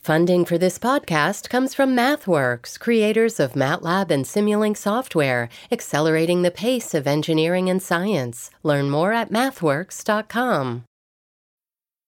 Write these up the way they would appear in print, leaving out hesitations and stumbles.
Funding for this podcast comes from MathWorks, creators of MATLAB and Simulink software, accelerating the pace of engineering and science. Learn more at MathWorks.com.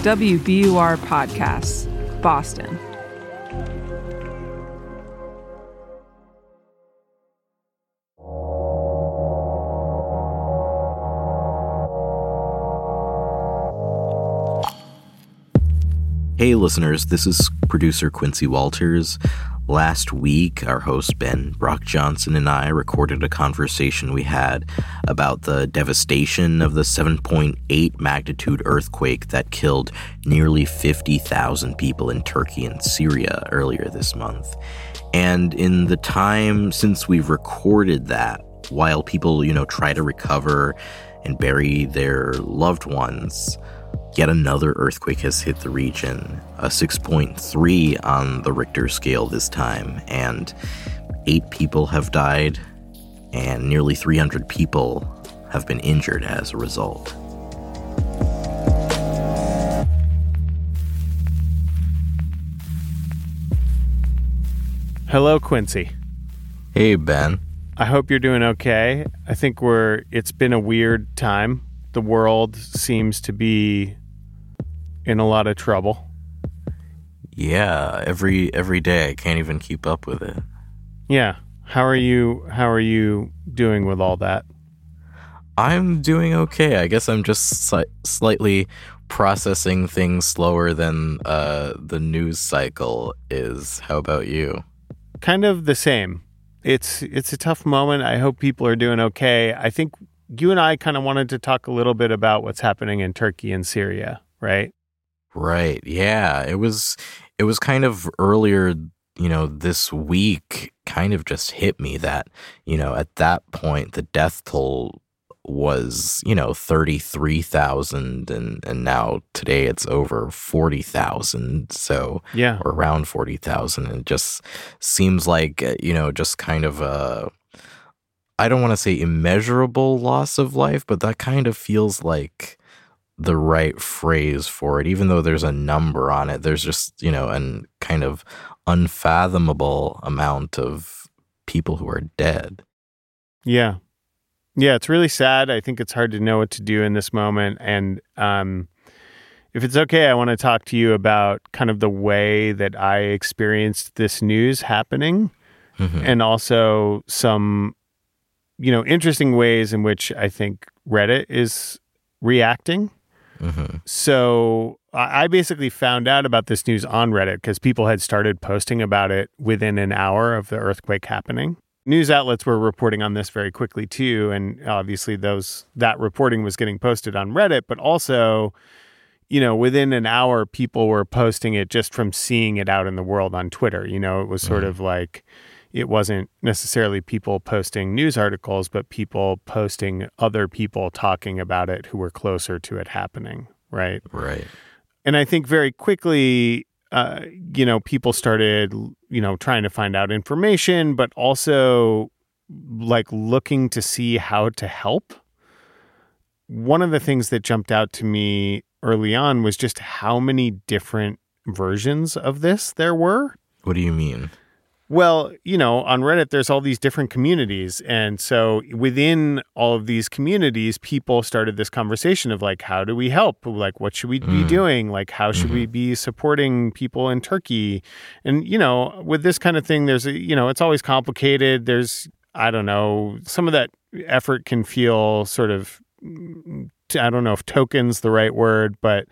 WBUR Podcasts, Boston. Hey listeners, this is producer Quincy Walters. Last week, our host Ben Brock Johnson and I recorded a conversation we had about the devastation of the 7.8 magnitude earthquake that killed nearly 50,000 people in Turkey and Syria earlier this month. And in the time since we've recorded that, while people, try to recover and bury their loved ones, yet another earthquake has hit the region, a 6.3 on the Richter scale this time, and 8 people have died, and nearly 300 people have been injured as a result. Hello, Quincy. Hey, Ben. I hope you're doing okay. I think it's been a weird time. The world seems to be in a lot of trouble. Yeah, every day I can't even keep up with it. Yeah. How are you doing with all that? I'm doing okay. I guess I'm just slightly processing things slower than the news cycle is. How about you? Kind of the same. It's a tough moment. I hope people are doing okay. I think you and I kind of wanted to talk a little bit about what's happening in Turkey and Syria, right? Right. Yeah. It was kind of earlier, this week kind of just hit me that, at that point the death toll was, 33,000 and now today it's over 40,000. So yeah, or around 40,000. It just seems like, just kind of I don't want to say immeasurable loss of life, but that kind of feels like the right phrase for it. Even though there's a number on it, there's just, an kind of unfathomable amount of people who are dead. Yeah. Yeah, it's really sad. I think it's hard to know what to do in this moment. And if it's okay, I want to talk to you about kind of the way that I experienced this news happening, and also some interesting ways in which I think Reddit is reacting. So I basically found out about this news on Reddit because people had started posting about it within an hour of the earthquake happening. News outlets were reporting on this very quickly too. And obviously that reporting was getting posted on Reddit, but also, within an hour, people were posting it just from seeing it out in the world on Twitter. It was sort of like, it wasn't necessarily people posting news articles, but people posting other people talking about it who were closer to it happening, right? Right. And I think very quickly, people started, trying to find out information, but also like looking to see how to help. One of the things that jumped out to me early on was just how many different versions of this there were. What do you mean? Well, on Reddit, there's all these different communities. And so within all of these communities, people started this conversation of like, how do we help? Like, what should we be doing? Like, how should we be supporting people in Turkey? And, with this kind of thing, there's, it's always complicated. There's, I don't know, some of that effort can feel sort of, I don't know if token's the right word, but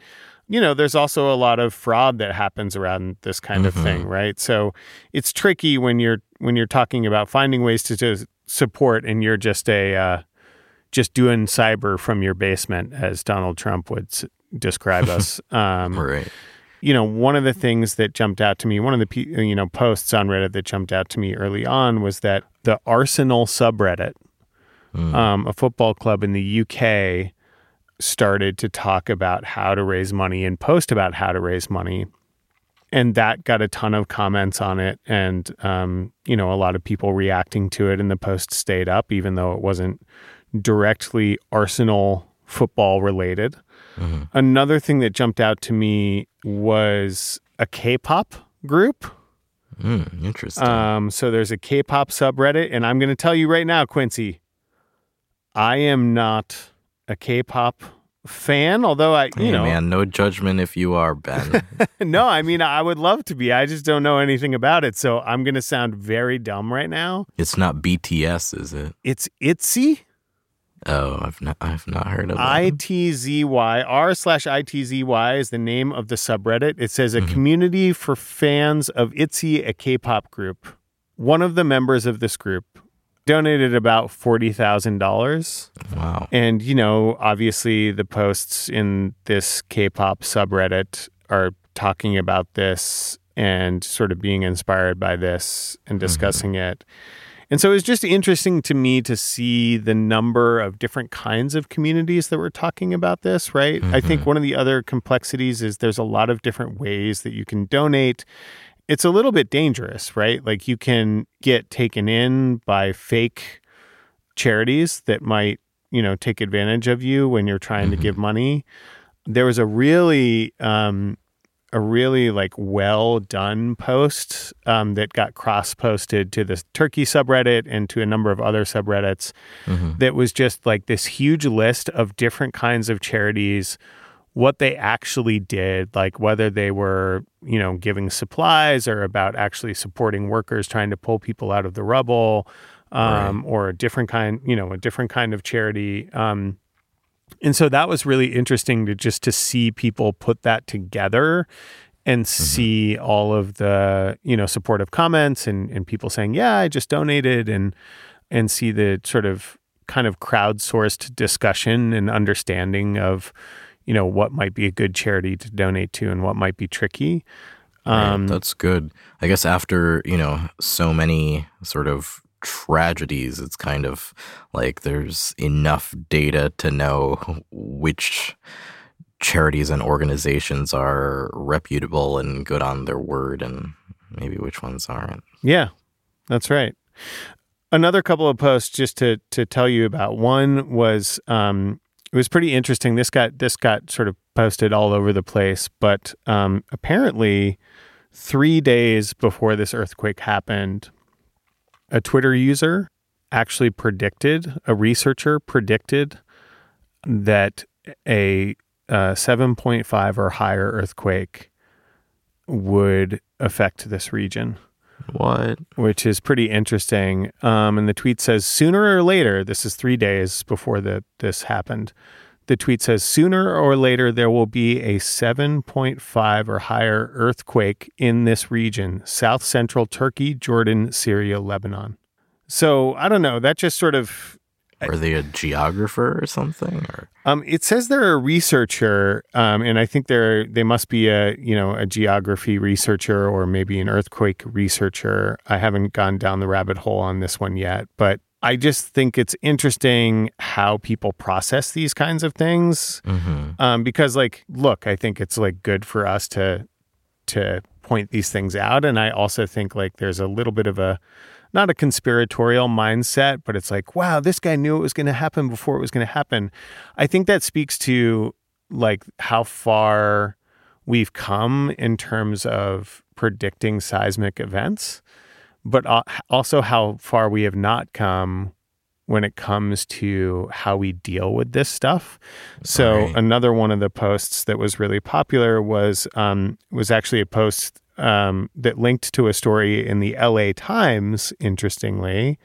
there's also a lot of fraud that happens around this kind of thing, right? So it's tricky when you're talking about finding ways to support, and you're just just doing cyber from your basement, as Donald Trump would describe us. Right. you know, one of the things that jumped out to me, one of the, you know, posts on Reddit that jumped out to me early on was that the Arsenal subreddit, a football club in the UK, started to talk about how to raise money and post about how to raise money. And that got a ton of comments on it and, you know, a lot of people reacting to it, and the post stayed up, even though it wasn't directly Arsenal football related. Mm-hmm. Another thing that jumped out to me was a K-pop group. Interesting. So there's a K-pop subreddit, and I'm going to tell you right now, Quincy, I am not a K-pop fan, although I, you know. Man, no judgment if you are, Ben. No, I mean, I would love to be. I just don't know anything about it, so I'm going to sound very dumb right now. It's not BTS, is it? It's Itzy. Oh, I've not heard of it. ITZY, r/ITZY is the name of the subreddit. It says a community for fans of Itzy, a K-pop group. One of the members of this group donated about $40,000. Wow. And, you know, obviously the posts in this K-pop subreddit are talking about this and sort of being inspired by this and discussing it. And so it's just interesting to me to see the number of different kinds of communities that we're talking about this, right? I think one of the other complexities is there's a lot of different ways that you can donate. It's a little bit dangerous, right? Like, you can get taken in by fake charities that might, you know, take advantage of you when you're trying to give money. There was a really like well done post that got cross posted to this Turkey subreddit and to a number of other subreddits that was just like this huge list of different kinds of charities, what they actually did, like whether they were, you know, giving supplies or about actually supporting workers trying to pull people out of the rubble, or a different kind of charity. And so that was really interesting to see people put that together and see all of the, you know, supportive comments and people saying, yeah, I just donated, and see the sort of kind of crowdsourced discussion and understanding of, you know, what might be a good charity to donate to and what might be tricky. Right, that's good. I guess after, you know, so many sort of tragedies, it's kind of like there's enough data to know which charities and organizations are reputable and good on their word and maybe which ones aren't. Yeah, that's right. Another couple of posts just to tell you about. One was, it was pretty interesting. This got sort of posted all over the place, but apparently 3 days before this earthquake happened, a Twitter user actually a researcher predicted that a 7.5 or higher earthquake would affect this region. What? Which is pretty interesting. And the tweet says, sooner or later, this is 3 days before this happened. The tweet says, sooner or later, there will be a 7.5 or higher earthquake in this region, South Central Turkey, Jordan, Syria, Lebanon. So I don't know. That just sort of... Are they a geographer or something? Or? It says they're a researcher, and I think they must be a geography researcher or maybe an earthquake researcher. I haven't gone down the rabbit hole on this one yet, but I just think it's interesting how people process these kinds of things, because, like, look, I think it's like good for us to point these things out, and I also think like there's a little bit of a not a conspiratorial mindset, but it's like, wow, this guy knew it was going to happen before it was going to happen. I think that speaks to like how far we've come in terms of predicting seismic events, but also how far we have not come when it comes to how we deal with this stuff. So Another one of the posts that was really popular was actually a post that linked to a story in the LA Times, interestingly,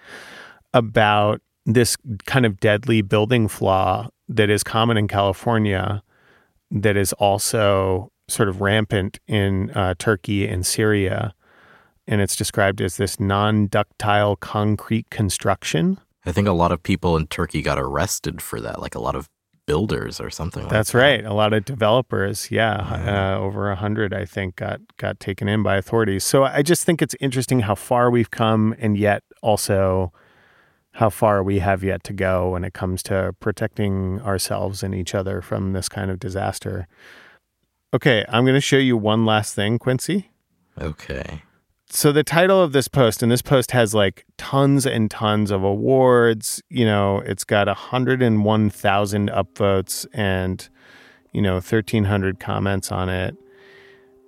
about this kind of deadly building flaw that is common in California that is also sort of rampant in Turkey and Syria. And it's described as this non-ductile concrete construction. I think a lot of people in Turkey got arrested for that. Like a lot of builders or something like that. That's right. A lot of developers, over 100, I think, got taken in by authorities. So I just think it's interesting how far we've come, and yet also how far we have yet to go when it comes to protecting ourselves and each other from this kind of disaster. Okay, I'm going to show you one last thing, Quincy. Okay. So the title of this post, and this post has like tons and tons of awards, you know, it's got 101,000 upvotes and, 1,300 comments on it.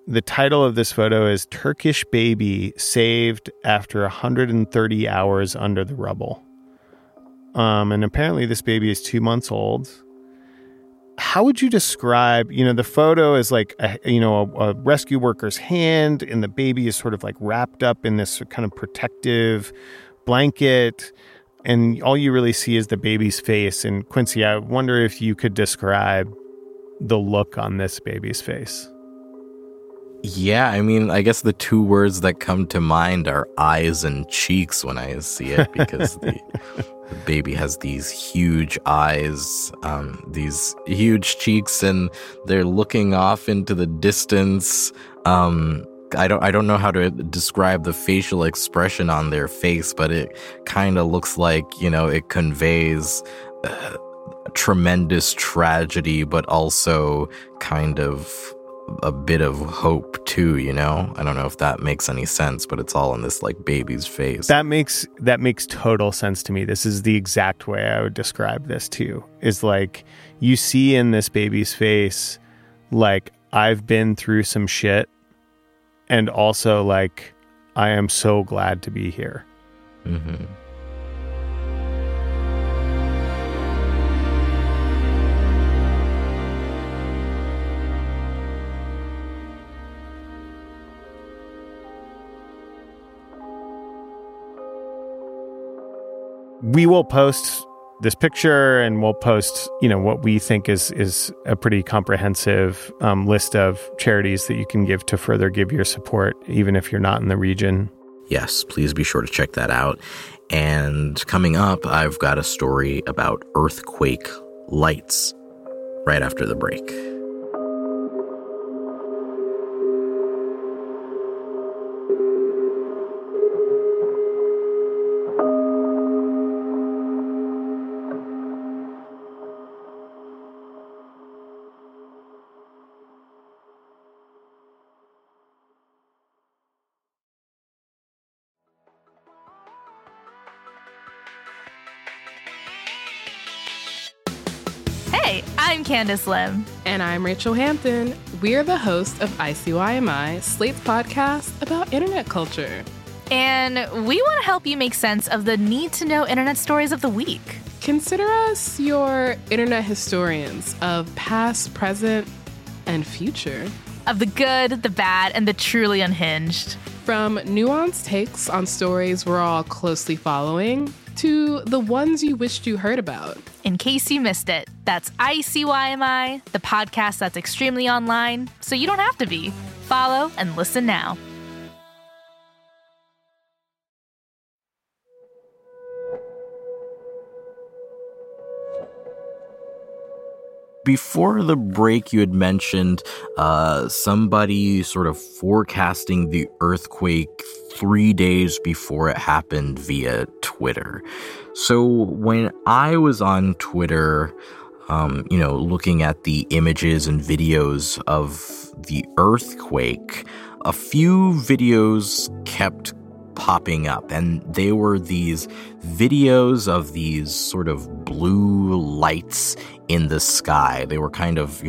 The title of this photo is Turkish Baby Saved After 130 Hours Under the Rubble. And apparently this baby is 2 months old. How would you describe, the photo is like, a rescue worker's hand, and the baby is sort of like wrapped up in this kind of protective blanket, and all you really see is the baby's face. And Quincy, I wonder if you could describe the look on this baby's face. Yeah, I guess the two words that come to mind are eyes and cheeks when I see it, because the baby has these huge eyes, these huge cheeks, and they're looking off into the distance. I don't know how to describe the facial expression on their face, but it kind of looks like, it conveys tremendous tragedy, but also kind of a bit of hope too, I don't know if that makes any sense, but it's all in this like baby's face. That makes total sense to me. This is the exact way I would describe this too, is like you see in this baby's face, like I've been through some shit, and also like I am so glad to be here. Mm-hmm. We will post this picture, and we'll post, what we think is a pretty comprehensive list of charities that you can give to further give your support, even if you're not in the region. Yes, please be sure to check that out. And coming up, I've got a story about earthquake lights right after the break. Candace Lim. And I'm Rachel Hampton. We're the hosts of ICYMI, Slate's podcast about internet culture. And we want to help you make sense of the need-to-know internet stories of the week. Consider us your internet historians of past, present, and future. Of the good, the bad, and the truly unhinged. From nuanced takes on stories we're all closely following, to the ones you wished you heard about. In case you missed it, that's ICYMI, the podcast that's extremely online, so you don't have to be. Follow and listen now. Before the break, you had mentioned somebody sort of forecasting the earthquake 3 days before it happened via Twitter. So when I was on Twitter, looking at the images and videos of the earthquake, a few videos kept popping up, and they were these videos of these sort of blue lights in the sky. They were kind of,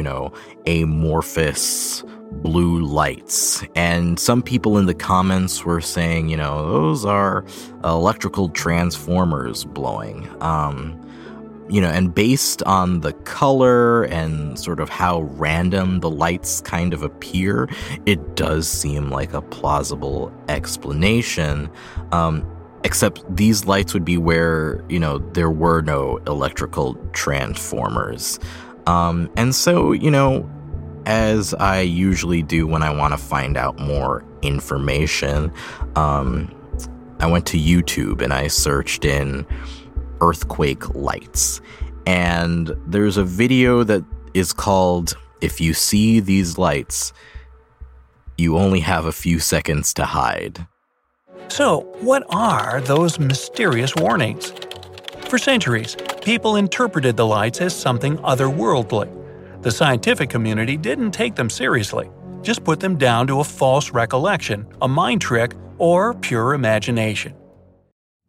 amorphous blue lights. And some people in the comments were saying, those are electrical transformers blowing. And based on the color and sort of how random the lights kind of appear, it does seem like a plausible explanation. Except these lights would be where, there were no electrical transformers. And so, as I usually do when I want to find out more information, I went to YouTube and I searched in earthquake lights. And there's a video that is called, "If You See These Lights, You Only Have a Few Seconds to Hide." So, what are those mysterious warnings? For centuries, people interpreted the lights as something otherworldly. The scientific community didn't take them seriously, just put them down to a false recollection, a mind trick, or pure imagination.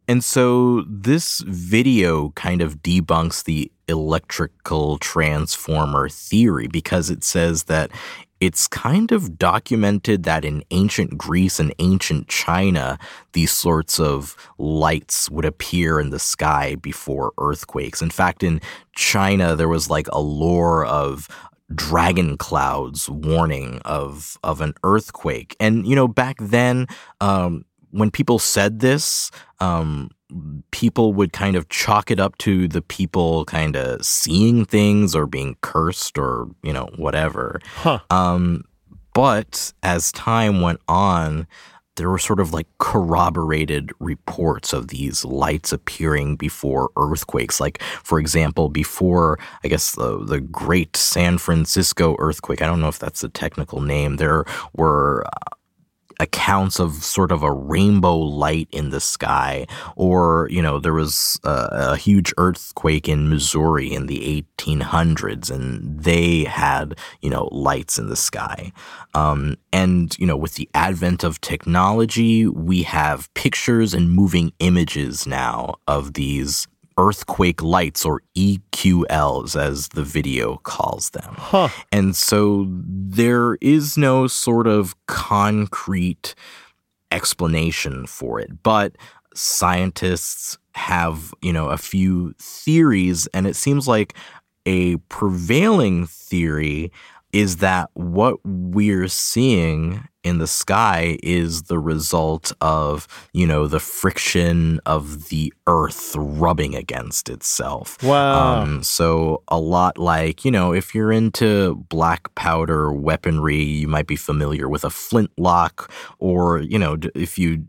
And so this video kind of debunks the electrical transformer theory, because it says that it's kind of documented that in ancient Greece and ancient China, these sorts of lights would appear in the sky before earthquakes. In fact, in China, there was like a lore of dragon clouds warning of an earthquake. And, you know, back then, when people said this, people would kind of chalk it up to the people kind of seeing things or being cursed or, you know, whatever. Huh. But as time went on, there were sort of like corroborated reports of these lights appearing before earthquakes. Like, for example, before, I guess, the Great San Francisco earthquake, I don't know if that's the technical name, there were accounts of sort of a rainbow light in the sky. Or, you know, there was a huge earthquake in Missouri in the 1800s, and they had, you know, lights in the sky. And, you know, with the advent of technology, we have pictures and moving images now of these earthquake lights, or EQLs, as the video calls them. Huh. And so there is no sort of concrete explanation for it. But scientists have, you know, a few theories, and it seems like a prevailing theory is that what we're seeing in the sky is the result of, you know, the friction of the earth rubbing against itself. Wow. So a lot like, you know, if you're into black powder weaponry, you might be familiar with a flintlock, or, you know, if you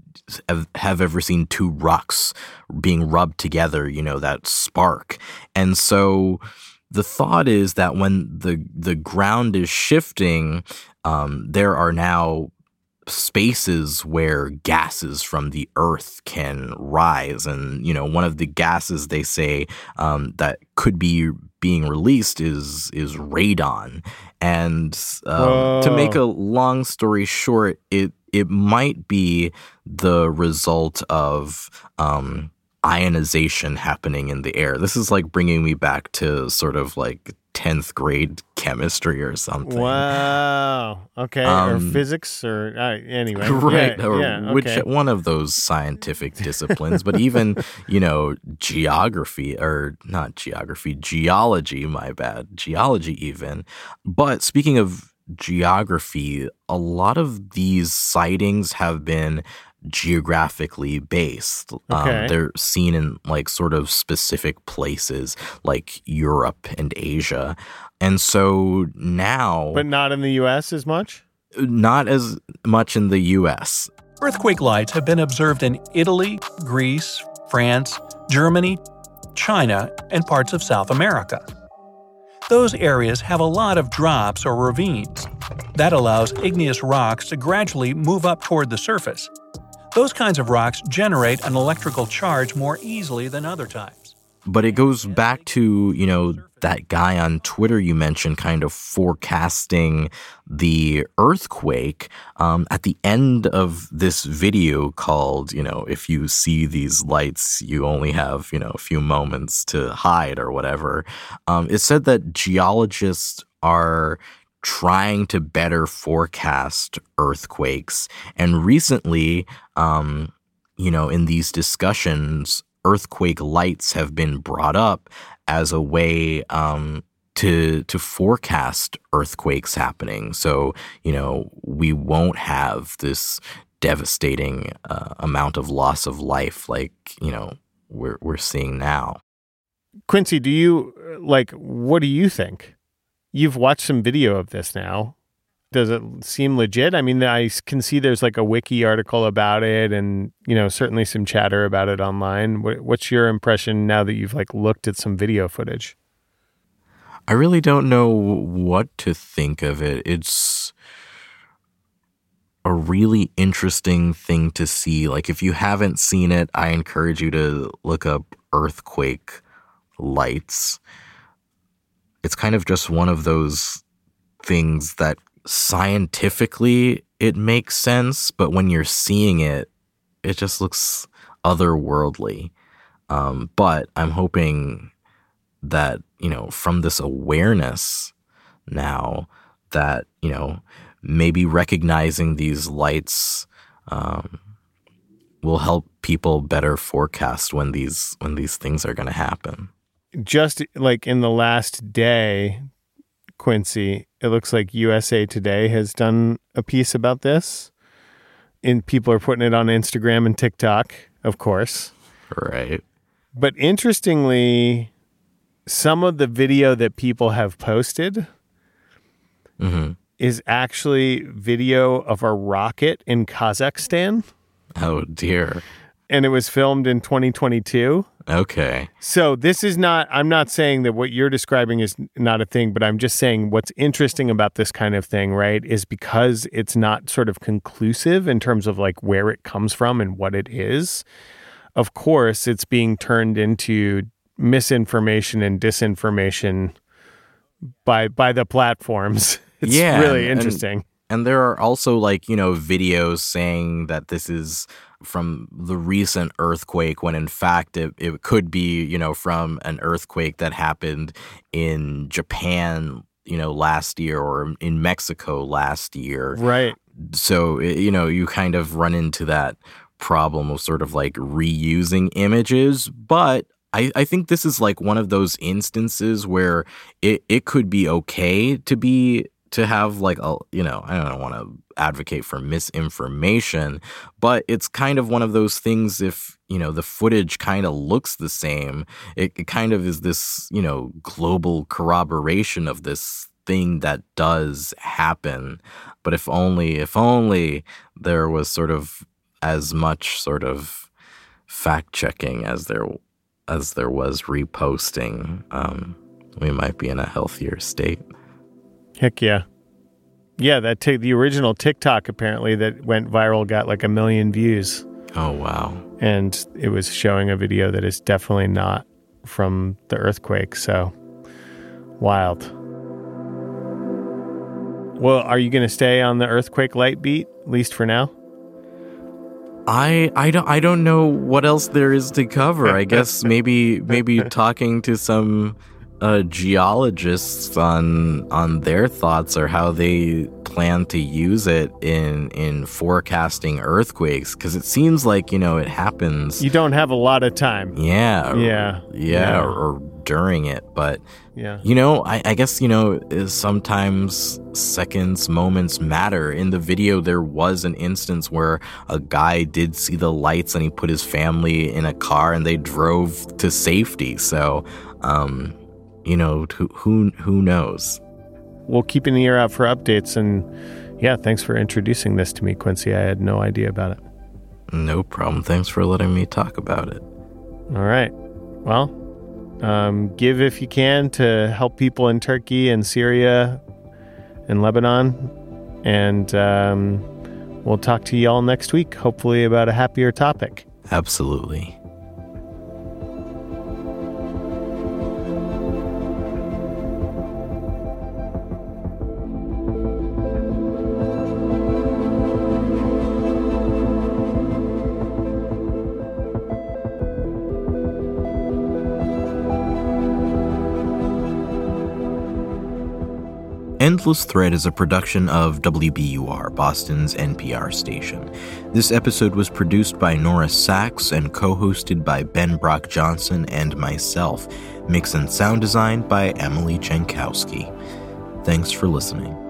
have ever seen two rocks being rubbed together, you know, that spark. And so the thought is that when the ground is shifting, there are now spaces where gases from the earth can rise. And, you know, one of the gases they say that could be being released is radon. And to make a long story short, it might be the result of ionization happening in the air. This is like bringing me back to sort of like 10th grade chemistry or something. Wow. Okay. Or physics, or anyway. Right. Yeah, or yeah, which okay. One of those scientific disciplines, but even, you know, geology, my bad. Geology even. But speaking of geography, a lot of these sightings have been geographically based. Okay. They're seen in like sort of specific places like Europe and Asia. And so now... But not in the U.S. as much? Not as much in the U.S. Earthquake lights have been observed in Italy, Greece, France, Germany, China, and parts of South America. Those areas have a lot of drops or ravines. That allows igneous rocks to gradually move up toward the surface. Those kinds of rocks generate an electrical charge more easily than other types. But it goes back to, you know, that guy on Twitter you mentioned kind of forecasting the earthquake. At the end of this video called, you know, "If You See These Lights, You Only Have, you know, a Few Moments to Hide," or whatever, it said that geologists are trying to better forecast earthquakes. And recently, you know, in these discussions, earthquake lights have been brought up as a way to forecast earthquakes happening. So, you know, we won't have this devastating amount of loss of life like, you know, we're seeing now. Quincy, do you, like, what do you think? You've watched some video of this now. Does it seem legit? I mean, I can see there's like a wiki article about it and, you know, certainly some chatter about it online. What's your impression now that you've like looked at some video footage? I really don't know what to think of it. It's a really interesting thing to see. Like, if you haven't seen it, I encourage you to look up earthquake lights. It's kind of just one of those things that scientifically it makes sense, but when you're seeing it, it just looks otherworldly. But I'm hoping that, you know, from this awareness now that, you know, maybe recognizing these lights will help people better forecast when these things are going to happen. Just like in the last day, Quincy, it looks like USA Today has done a piece about this, and people are putting it on Instagram and TikTok, of course. Right. But interestingly, some of the video that people have posted mm-hmm. is actually video of a rocket in Kazakhstan. Oh, dear. And it was filmed in 2022. Okay. So this is not, I'm not saying that what you're describing is not a thing, but I'm just saying what's interesting about this kind of thing, right, is because it's not sort of conclusive in terms of like where it comes from and what it is. Of course, it's being turned into misinformation and disinformation by the platforms. It's really interesting. And there are also, like, you know, videos saying that this is from the recent earthquake when, in fact, it could be, you know, from an earthquake that happened in Japan, you know, last year, or in Mexico last year. Right. So, you know, you kind of run into that problem of sort of like reusing images. But I think this is like one of those instances where it could be okay to have like a, you know, I don't want to advocate for misinformation, but it's kind of one of those things. If, you know, the footage kind of looks the same, it kind of is this, you know, global corroboration of this thing that does happen. But if only there was sort of as much sort of fact checking as there was reposting, we might be in a healthier state. Heck yeah. Yeah, that the original TikTok apparently that went viral got like 1 million views. Oh, wow. And it was showing a video that is definitely not from the earthquake, so wild. Well, are you going to stay on the earthquake light beat, at least for now? I don't know what else there is to cover. I guess maybe talking to some geologists on their thoughts or how they plan to use it in forecasting earthquakes, because it seems like, you know, it happens. You don't have a lot of time. Yeah. Or during it, but yeah, you know, I guess, you know, sometimes seconds, moments matter. In the video, there was an instance where a guy did see the lights and he put his family in a car and they drove to safety. So, you know, who knows? We'll keep an ear out for updates. And yeah, thanks for introducing this to me, Quincy. I had no idea about it. No problem. Thanks for letting me talk about it. All right. Well, give if you can to help people in Turkey and Syria and Lebanon. And we'll talk to y'all next week, hopefully about a happier topic. Absolutely. Endless Thread is a production of WBUR, Boston's NPR station. This episode was produced by Nora Sachs and co-hosted by Ben Brock Johnson and myself. Mix and sound design by Emily Chankowski. Thanks for listening.